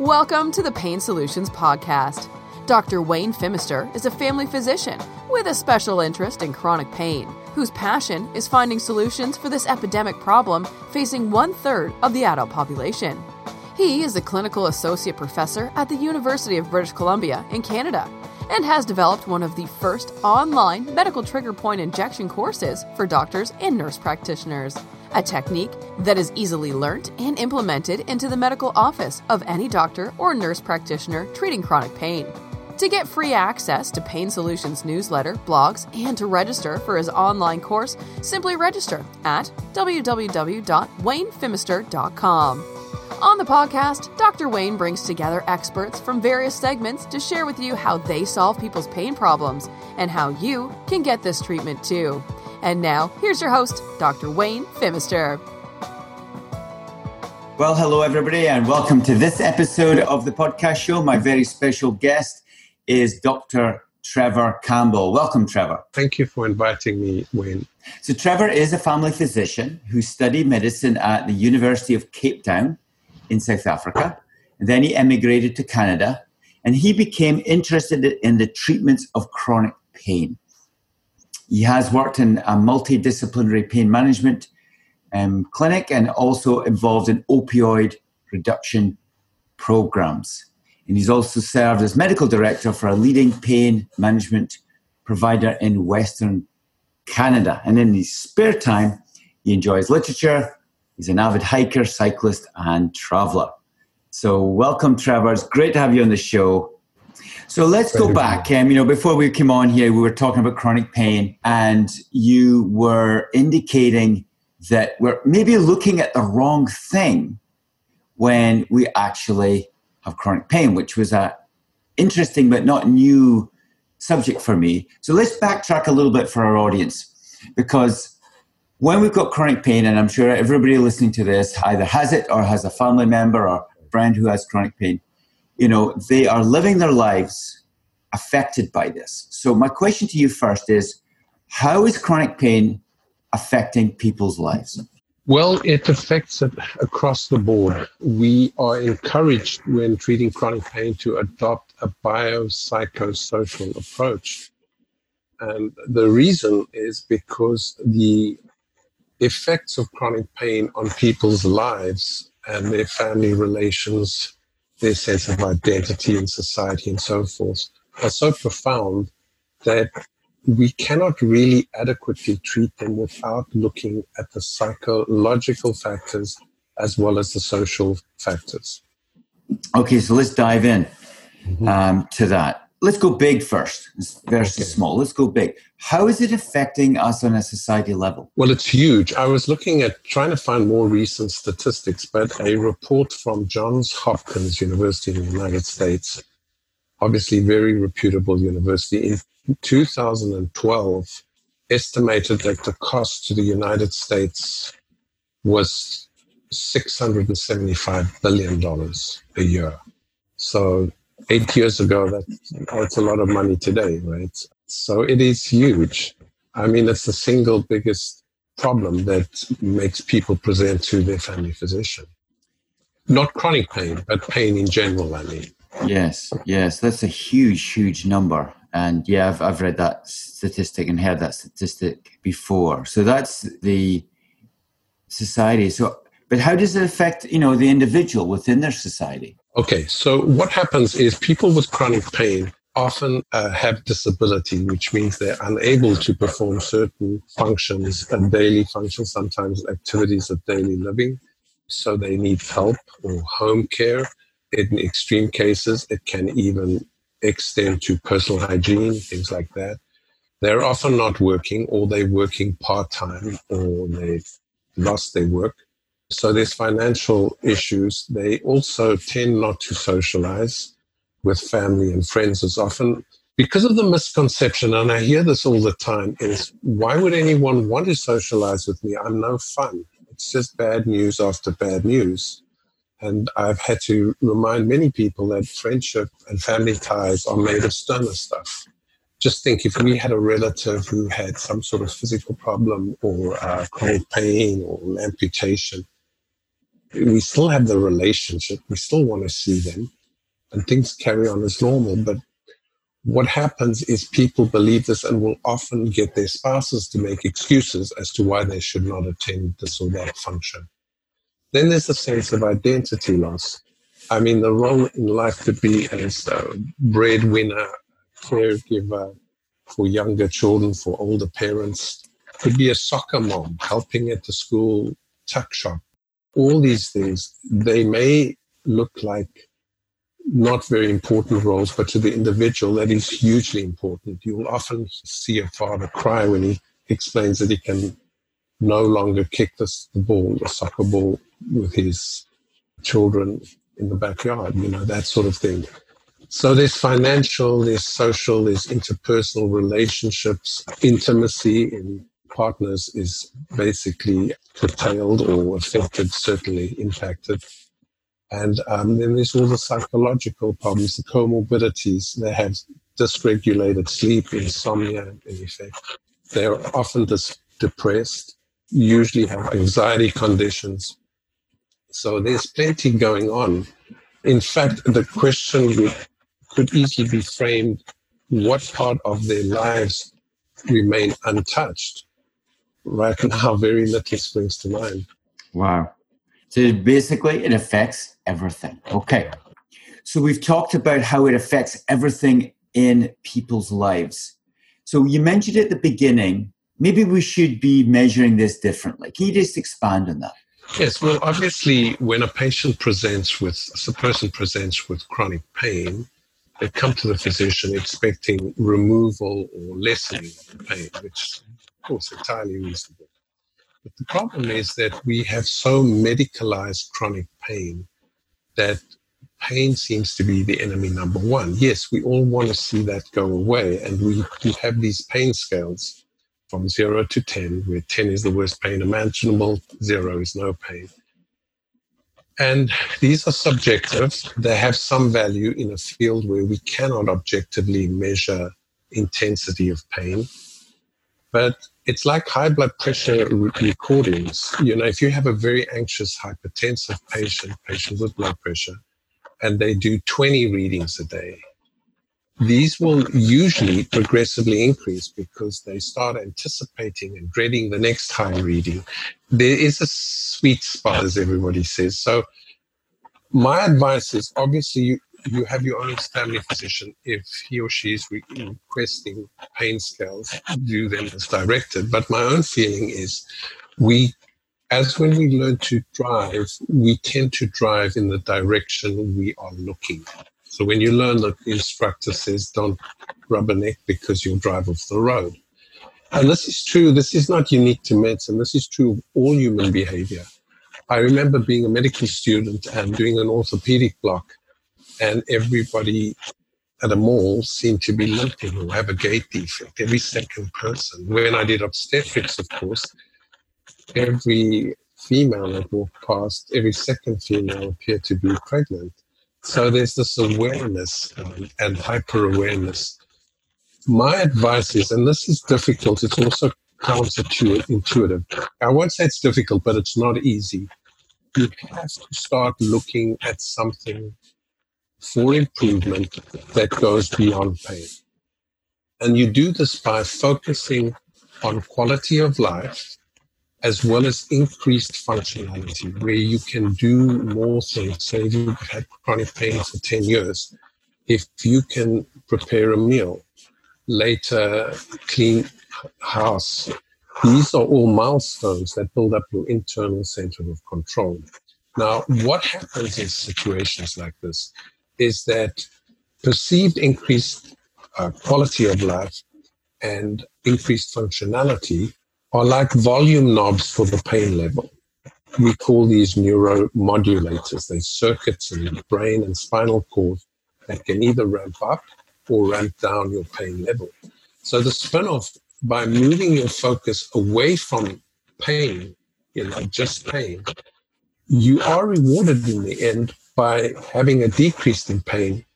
Welcome to the Pain Solutions Podcast. Dr. Wayne Fimister is a family physician with a special interest in chronic pain, whose passion is finding solutions for this epidemic problem facing 1/3 of the adult population. He is a clinical associate professor at the University of British Columbia in Canada and has developed one of the first online medical trigger point injection courses for doctors and nurse practitioners, a technique that is easily learnt and implemented into the medical office of any doctor or nurse practitioner treating chronic pain. To get free access to Pain Solutions newsletter, blogs, and to register for his online course, simply register at www.waynefimister.com. On the podcast, Dr. Wayne brings together experts from various segments to share with you how they solve people's pain problems and how you can get this treatment too. And now, here's your host, Dr. Wayne Fimister. Well, hello everybody and welcome to this episode of the podcast show. My very special guest is Dr. Trevor Campbell. Welcome, Trevor. Thank you for inviting me, Wayne. So Trevor is a family physician who studied medicine at the University of Cape Town in South Africa. And then he emigrated to Canada and he became interested in the treatments of chronic pain. He has worked in a multidisciplinary pain management clinic and also involved in opioid reduction programs. And he's also served as medical director for a leading pain management provider in Western Canada. And in his spare time, he enjoys literature. He's an avid hiker, cyclist, and traveler. So welcome, Trevor. It's great to have you on the show. So let's go back. Before we came on here, we were talking about chronic pain, and you were indicating that we're maybe looking at the wrong thing when we actually have chronic pain, which was an interesting but not new subject for me. So let's backtrack a little bit for our audience, because when we've got chronic pain, and I'm sure everybody listening to this either has it or has a family member or a friend who has chronic pain, they are living their lives affected by this. So my question to you first is, how is chronic pain affecting people's lives? Well, it affects it across the board. We are encouraged when treating chronic pain to adopt a biopsychosocial approach. And the reason is because the effects of chronic pain on people's lives and their family relations, their sense of identity in society and so forth, are so profound that we cannot really adequately treat them without looking at the psychological factors as well as the social factors. Okay, so let's dive in to that. Let's go big first versus small. Let's go big. How is it affecting us on a society level? Well, it's huge. I was looking at trying to find more recent statistics, but a report from Johns Hopkins University in the United States, obviously very reputable university, in 2012 estimated that the cost to the United States was $675 billion a year. So 8 years ago, that's a lot of money today, right? So it is huge. I mean, it's the single biggest problem that makes people present to their family physician. Not chronic pain, but pain in general, I mean. Yes. That's a huge, huge number. And yeah, I've read that statistic and heard that statistic before. So that's the society. So, but how does it affect, the individual within their society? Okay, so what happens is people with chronic pain often have disability, which means they're unable to perform certain functions and daily functions, sometimes activities of daily living. So they need help or home care. In extreme cases, it can even extend to personal hygiene, things like that. They're often not working, or they're working part-time, or they've lost their work. So there's financial issues. They also tend not to socialize with family and friends as often. Because of the misconception, and I hear this all the time, is why would anyone want to socialize with me? I'm no fun. It's just bad news after bad news. And I've had to remind many people that friendship and family ties are made of sterner stuff. Just think, if we had a relative who had some sort of physical problem or chronic pain or an amputation, we still have the relationship. We still want to see them, and things carry on as normal. But what happens is people believe this and will often get their spouses to make excuses as to why they should not attend this or that function. Then there's a sense of identity loss. I mean, the role in life could be as a breadwinner, caregiver for younger children, for older parents, could be a soccer mom, helping at the school tuck shop. All these things, they may look like not very important roles, but to the individual, that is hugely important. You will often see a father cry when he explains that he can no longer kick the ball, the soccer ball, with his children in the backyard, you know, that sort of thing. So there's financial, there's social, there's interpersonal relationships, intimacy in partners is basically curtailed or affected, certainly impacted. And then there's all the psychological problems, the comorbidities. They have dysregulated sleep, insomnia, in effect. They're often depressed, usually have anxiety conditions. So there's plenty going on. In fact, the question could easily be framed, what part of their lives remain untouched? Right now, very little springs to mind. Wow. So basically, it affects everything. Okay. So we've talked about how it affects everything in people's lives. So you mentioned at the beginning, maybe we should be measuring this differently. Can you just expand on that? Yes, well, obviously, when a patient presents with, a person presents with chronic pain, they come to the physician expecting removal or lessening of the pain, which, of course, is entirely reasonable. But the problem is that we have so medicalized chronic pain that pain seems to be the enemy number one. Yes, we all want to see that go away, and we have these pain scales from 0 to 10, where 10 is the worst pain imaginable, 0 is no pain. And these are subjective. They have some value in a field where we cannot objectively measure intensity of pain. But it's like high blood pressure recordings. You know, if you have a very anxious, hypertensive patient with blood pressure, and they do 20 readings a day, these will usually progressively increase because they start anticipating and dreading the next high reading. There is a sweet spot, as everybody says. So my advice is, obviously, you have your own family physician. If he or she is requesting pain scales, do them as directed. But my own feeling is when we learn to drive, we tend to drive in the direction we are looking. So when you learn that the instructor says, don't rubberneck because you'll drive off the road. And this is true. This is not unique to medicine. This is true of all human behavior. I remember being a medical student and doing an orthopedic block, and everybody at a mall seemed to be limping or have a gait defect, every second person. When I did obstetrics, of course, every female that walked past, every second female appeared to be pregnant. So there's this awareness and hyper-awareness. My advice is, and this is difficult, it's also counterintuitive. I won't say it's difficult, but it's not easy. You have to start looking at something for improvement that goes beyond pain. And you do this by focusing on quality of life, as well as increased functionality, where you can do more things. Say if you've had chronic pain for 10 years, if you can prepare a meal, later clean house, these are all milestones that build up your internal center of control. Now, what happens in situations like this is that perceived increased quality of life and increased functionality are like volume knobs for the pain level. We call these neuromodulators. They're circuits in the brain and spinal cord that can either ramp up or ramp down your pain level. So the spin-off, by moving your focus away from pain, you know, just pain, you are rewarded in the end by having a decrease in pain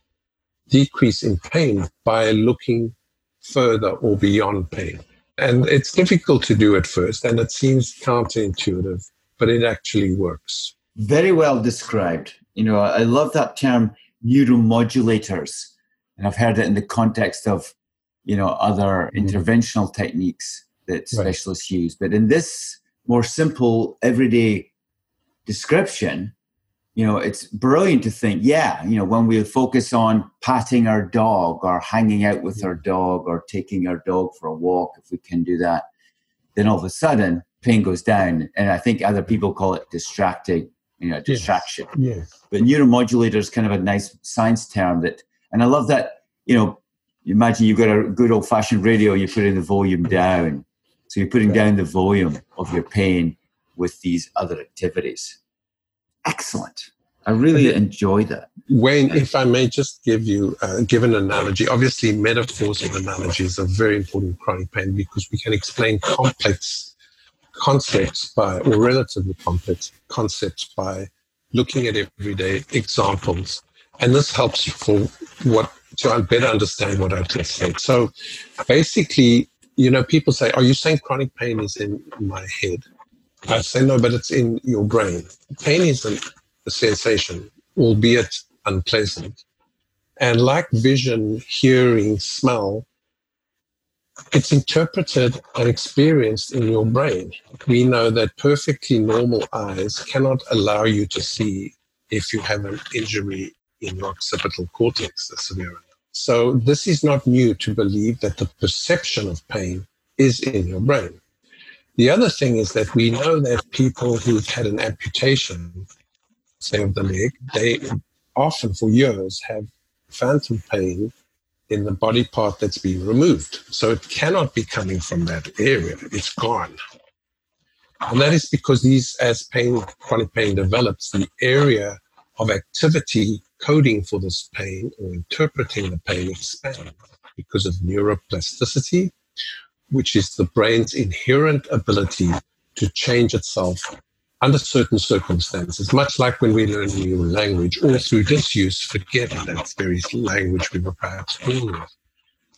by looking further or beyond pain. And it's difficult to do at first, and it seems counterintuitive, but it actually works. Very well described. You know, I love that term neuromodulators. And I've heard it in the context of, you know, other interventional techniques that specialists use. But in this more simple, everyday description, you know, it's brilliant to think, yeah, you know, when we focus on patting our dog or hanging out with our dog or taking our dog for a walk, if we can do that, then all of a sudden pain goes down. And I think other people call it distracting, you know, distraction. Yes. But neuromodulator is kind of a nice science term that, and I love that, you know, you imagine you've got a good old-fashioned radio, you're putting the volume down. So you're putting down the volume of your pain with these other activities. Excellent. I really enjoy that. Wayne, if I may just give an analogy. Obviously, metaphors and analogies are very important in chronic pain because we can explain complex concepts by, or relatively complex concepts by looking at everyday examples. And this helps you to better understand what I just said. So basically, you know, people say, are you saying chronic pain is in my head? I say, no, but it's in your brain. Pain is a sensation, albeit unpleasant. And like vision, hearing, smell, it's interpreted and experienced in your brain. We know that perfectly normal eyes cannot allow you to see if you have an injury in your occipital cortex, a severe injury. So this is not new to believe that the perception of pain is in your brain. The other thing is that we know that people who've had an amputation, say of the leg, they often for years have phantom pain in the body part that's been removed. So it cannot be coming from that area. It's gone. And that is because chronic pain develops, the area of activity coding for this pain or interpreting the pain expands because of neuroplasticity, which is the brain's inherent ability to change itself under certain circumstances, much like when we learn new language or through disuse, forget that very language we were perhaps born with.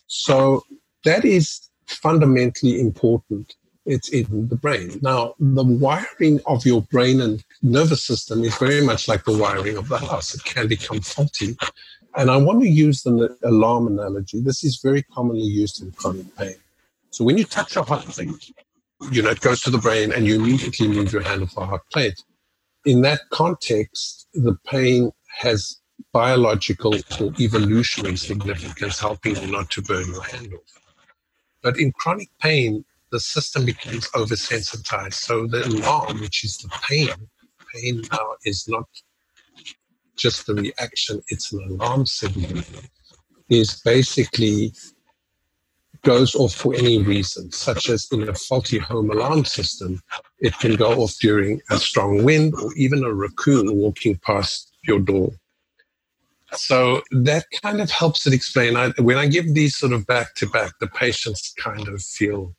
So that is fundamentally important. It's in the brain. Now, the wiring of your brain and nervous system is very much like the wiring of the house. It can become faulty. And I want to use the alarm analogy. This is very commonly used in chronic pain. So when you touch a hot thing, you know, it goes to the brain and you immediately move your hand off a hot plate. In that context, the pain has biological or evolutionary significance, helping you not to burn your hand off. But in chronic pain, the system becomes oversensitized. So the alarm, which is the pain now is not just the reaction, it's an alarm signal, is basically goes off for any reason, such as in a faulty home alarm system, it can go off during a strong wind or even a raccoon walking past your door. So that kind of helps it explain. When I give these sort of back-to-back, the patients kind of feel,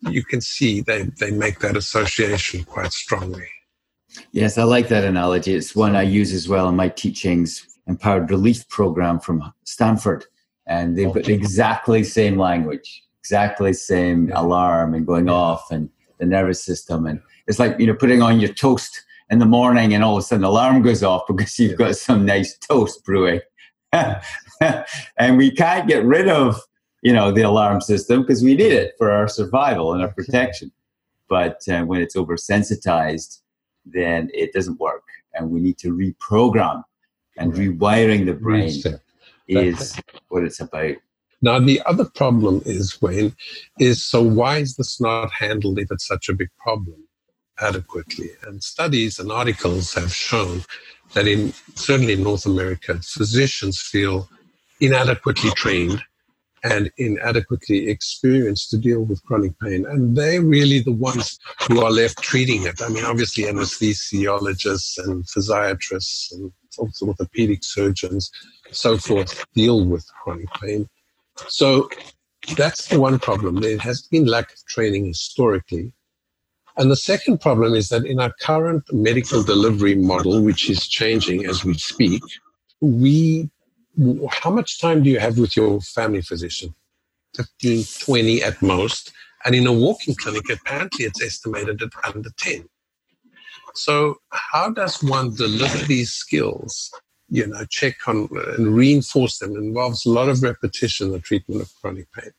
you can see they make that association quite strongly. Yes, I like that analogy. It's one I use as well in my teachings, Empowered Relief Program from Stanford. And they put exactly same language, exactly same alarm and going off and the nervous system. And it's like, you know, putting on your toast in the morning and all of a sudden the alarm goes off because you've got some nice toast brewing. And we can't get rid of, you know, the alarm system because we need it for our survival and our protection. But when it's oversensitized, then it doesn't work. And we need to reprogram and rewiring the brain. Is what it's about. Now, the other problem is, Wayne, so why is this not handled if it's such a big problem adequately? And studies and articles have shown that certainly in North America, physicians feel inadequately trained and inadequately experienced to deal with chronic pain. And they're really the ones who are left treating it. I mean, obviously anesthesiologists and physiatrists and also orthopedic surgeons, so forth, deal with chronic pain. So that's the one problem. There has been lack of training historically. And the second problem is that in our current medical delivery model, which is changing as we speak, how much time do you have with your family physician? 15, 20 at most. And in a walking clinic, apparently it's estimated at under 10. So how does one deliver these skills, you know, check on and reinforce them? It involves a lot of repetition, the treatment of chronic pain.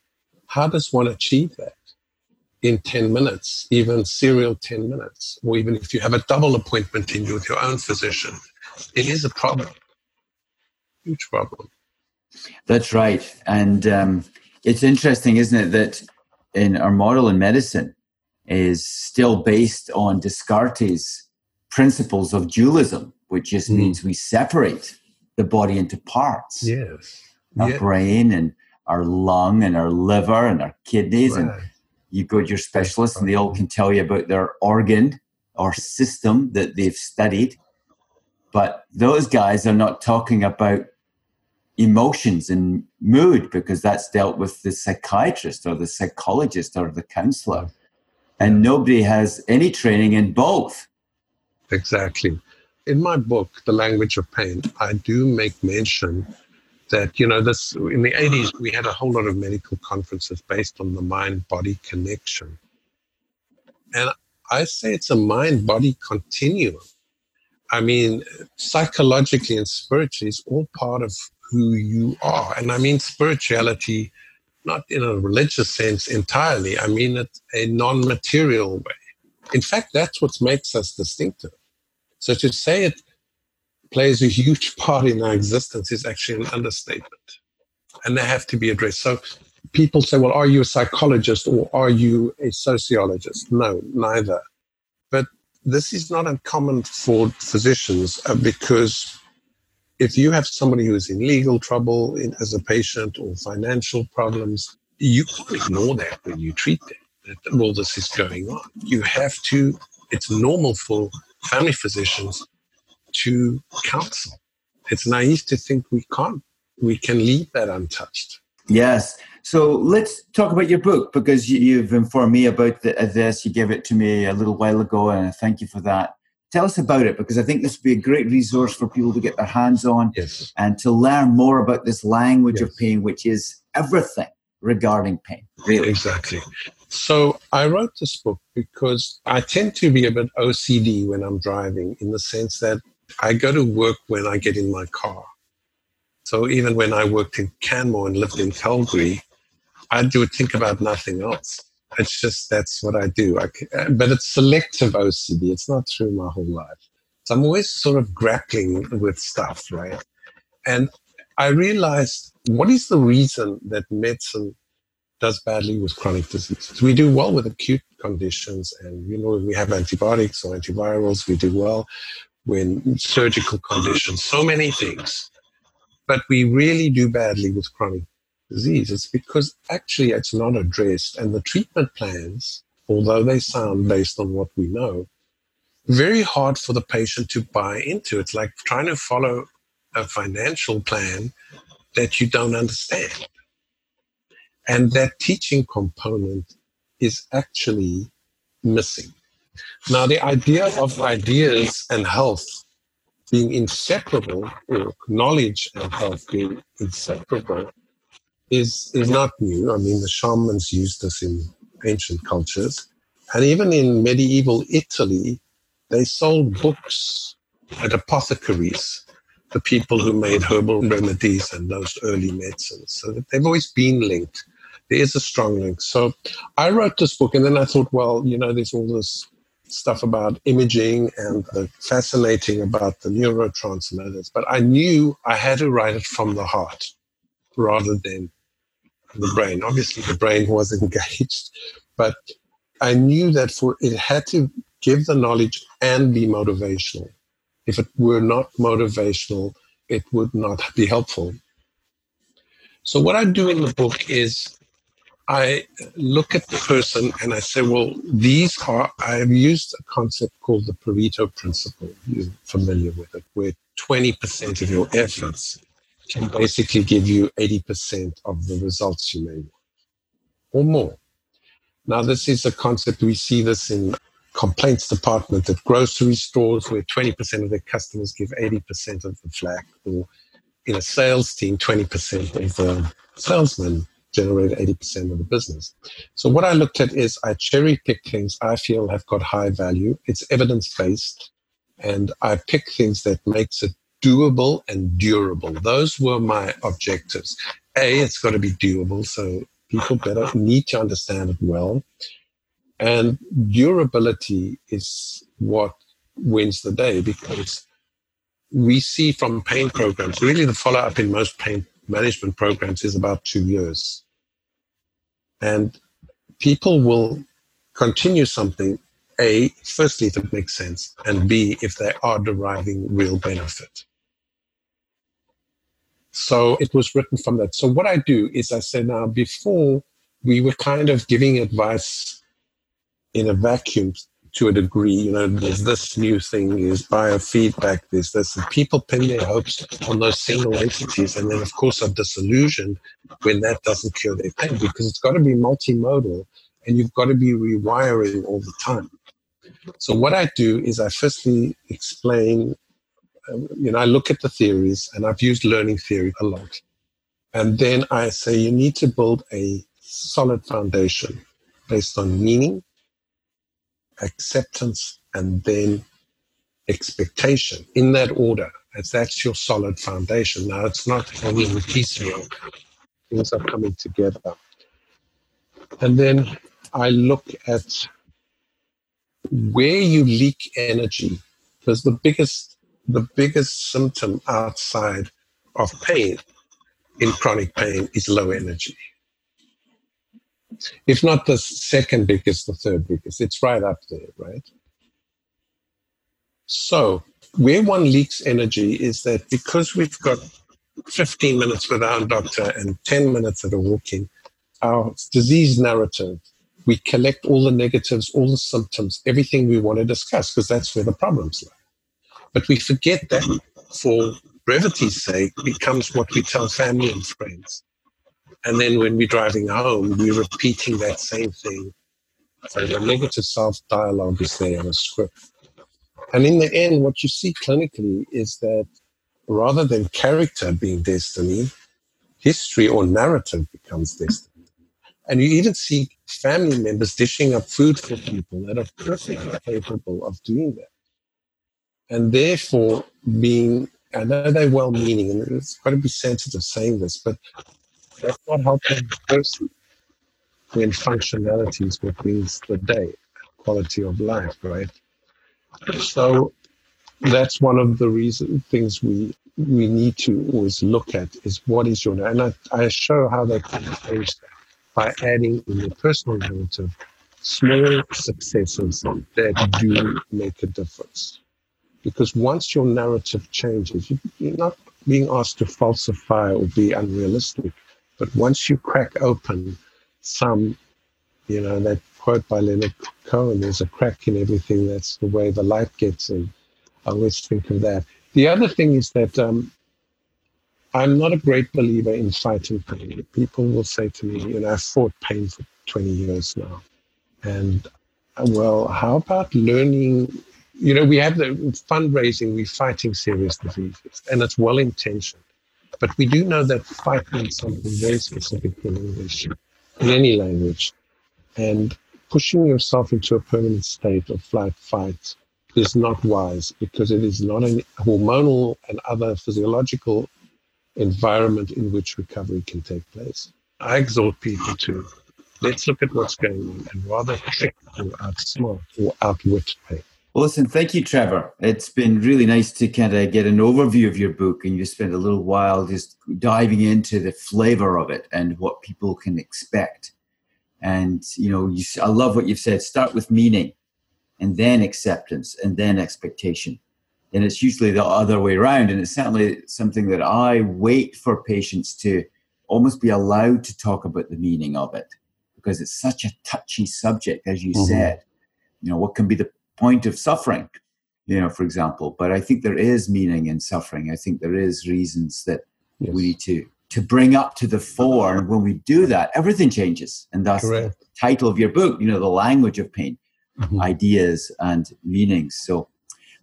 How does one achieve that in 10 minutes, even serial 10 minutes, or even if you have a double appointment in with your own physician? It is a problem, huge problem. That's right. And it's interesting, isn't it, that in our model in medicine is still based on Descartes' principles of dualism, which just means we separate the body into parts. Yes. Our brain and our lung and our liver and our kidneys. Right. And you go to your specialist and they all can tell you about their organ or system that they've studied. But those guys are not talking about emotions and mood, because that's dealt with the psychiatrist or the psychologist or the counselor. And nobody has any training in both. Exactly. In my book, The Language of Pain, I do make mention that, you know, this in the 80s, we had a whole lot of medical conferences based on the mind-body connection. And I say it's a mind-body continuum. I mean, psychologically and spiritually, it's all part of who you are. And I mean spirituality, not in a religious sense entirely. I mean it a non-material way. In fact, that's what makes us distinctive. So to say it plays a huge part in our existence is actually an understatement. And they have to be addressed. So people say, well, are you a psychologist or are you a sociologist? No, neither. But this is not uncommon for physicians because if you have somebody who is in legal trouble as a patient or financial problems, you can't ignore that when you treat them, that all this is going on. You have to, it's normal for family physicians to counsel. It's naive to think we can't. We can leave that untouched. Yes. So let's talk about your book, because you've informed me about this. You gave it to me a little while ago, and I thank you for that. Tell us about it, because I think this would be a great resource for people to get their hands on and to learn more about this language of pain, which is everything regarding pain, really. Exactly. So I wrote this book because I tend to be a bit OCD when I'm driving, in the sense that I go to work when I get in my car. So even when I worked in Canmore and lived in Calgary, I would think about nothing else. It's just, that's what I do. But it's selective OCD. It's not through my whole life. So I'm always sort of grappling with stuff, right? And I realized, what is the reason that medicine does badly with chronic diseases? We do well with acute conditions. And, you know, when we have antibiotics or antivirals, we do well. When surgical conditions, so many things. But we really do badly with chronic disease. It's because actually it's not addressed. And the treatment plans, although they sound based on what we know, very hard for the patient to buy into. It's like trying to follow a financial plan that you don't understand. And that teaching component is actually missing. Now, the idea of ideas and health being inseparable, or knowledge and health being inseparable, is not new. I mean, the shamans used this in ancient cultures. And even in medieval Italy, they sold books at apothecaries, the people who made herbal remedies and those early medicines. So they've always been linked. There is a strong link. So I wrote this book, and then I thought, well, you know, there's all this stuff about imaging and the fascinating about the neurotransmitters. But I knew I had to write it from the heart rather than the brain. Obviously, the brain was engaged, but I knew that it had to give the knowledge and be motivational. If it were not motivational, it would not be helpful. So what I do in the book is I look at the person and I say, well, I've used a concept called the Pareto Principle. You're familiar with it, where 20% of your efforts can basically give you 80% of the results you may want, or more. Now, this is a concept, we see this in complaints department at grocery stores, where 20% of their customers give 80% of the flack, or in a sales team, 20% of the salesmen generate 80% of the business. So what I looked at is I cherry-pick things I feel have got high value. It's evidence-based. and I pick things that makes it doable and durable. Those were my objectives. A, it's got to be doable, so people better need to understand it well. And durability is what wins the day, because we see from pain programs, really the follow-up in most pain management programs is about 2 years. And people will continue something, A, firstly, if it makes sense, and B, if they are deriving real benefit. So it was written from that. So what I do is I say, now, before we were kind of giving advice in a vacuum to a degree, you know, there's this new thing, is biofeedback, there's this, and people pin their hopes on those single entities, and then, of course, are disillusioned when that doesn't cure their pain, because it's got to be multimodal, and you've got to be rewiring all the time. So what I do is I firstly explain, you know, I look at the theories, and I've used learning theory a lot. And then I say you need to build a solid foundation based on meaning, acceptance, and then expectation, in that order. That's your solid foundation. Now, it's not only the piecemeal. Things are coming together. And then I look at where you leak energy, because the biggest symptom outside of pain, in chronic pain, is low energy. If not the second biggest, the third biggest. It's right up there, right? So where one leaks energy is that because we've got 15 minutes with our doctor and 10 minutes at a walk-in, our disease narrative, we collect all the negatives, all the symptoms, everything we want to discuss, because that's where the problems lie. But we forget that, for brevity's sake, becomes what we tell family and friends. And then when we're driving home, we're repeating that same thing. So the negative self-dialogue is there in a script. And in the end, what you see clinically is that rather than character being destiny, history or narrative becomes destiny. And you even see family members dishing up food for people that are perfectly capable of doing that. And therefore, I know they're well-meaning, and it's got to be sensitive saying this, but that's not helping the person when functionality is what wins the day, quality of life, right? So that's one of the things we need to always look at, is what is your narrative. And I show how they can change that by adding in your personal narrative small successes that do make a difference. Because once your narrative changes, you're not being asked to falsify or be unrealistic. But once you crack open some, you know, that quote by Leonard Cohen, there's a crack in everything, that's the way the light gets in. I always think of that. The other thing is that I'm not a great believer in fighting pain. People will say to me, you know, I've fought pain for 20 years now. And, well, how about learning... You know, we have the fundraising, we're fighting serious diseases, and it's well-intentioned. But we do know that fighting is something very specific in English, in any language. And pushing yourself into a permanent state of flight-fight is not wise, because it is not a hormonal and other physiological environment in which recovery can take place. I exhort people to, let's look at what's going on and rather trick or outsmart or outwit pain. Well, listen, thank you, Trevor. It's been really nice to kind of get an overview of your book, and you spent a little while just diving into the flavor of it and what people can expect. And, you know, I love what you've said. Start with meaning, and then acceptance, and then expectation. And it's usually the other way around, and it's certainly something that I wait for patients to almost be allowed to talk about the meaning of it, because it's such a touchy subject, as you said. You know, what can be the point of suffering, you know, for example. But I think there is meaning in suffering. I think there is reasons that we need to bring up to the fore. And when we do that, everything changes. And that's the title of your book, you know, The Language of Pain, Ideas and Meanings. So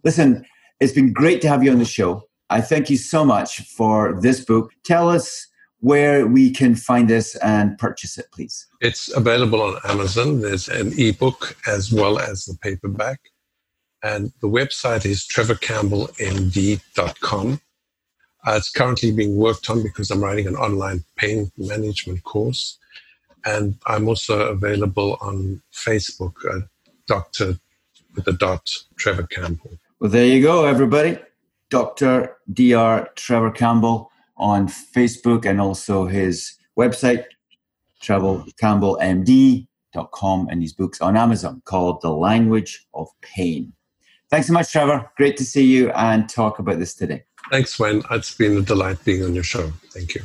listen, it's been great to have you on the show. I thank you so much for this book. Tell us where we can find this and purchase it, please. It's available on Amazon. There's an ebook as well as the paperback. And the website is trevorcampbellmd.com. It's currently being worked on because I'm writing an online pain management course. And I'm also available on Facebook, Dr. with a dot, Trevor Campbell. Well, there you go, everybody. Dr. Dr. Trevor Campbell on Facebook, and also his website, trevorcampbellmd.com, and his books on Amazon called The Language of Pain. Thanks so much, Trevor. Great to see you and talk about this today. Thanks, Wayne. It's been a delight being on your show. Thank you.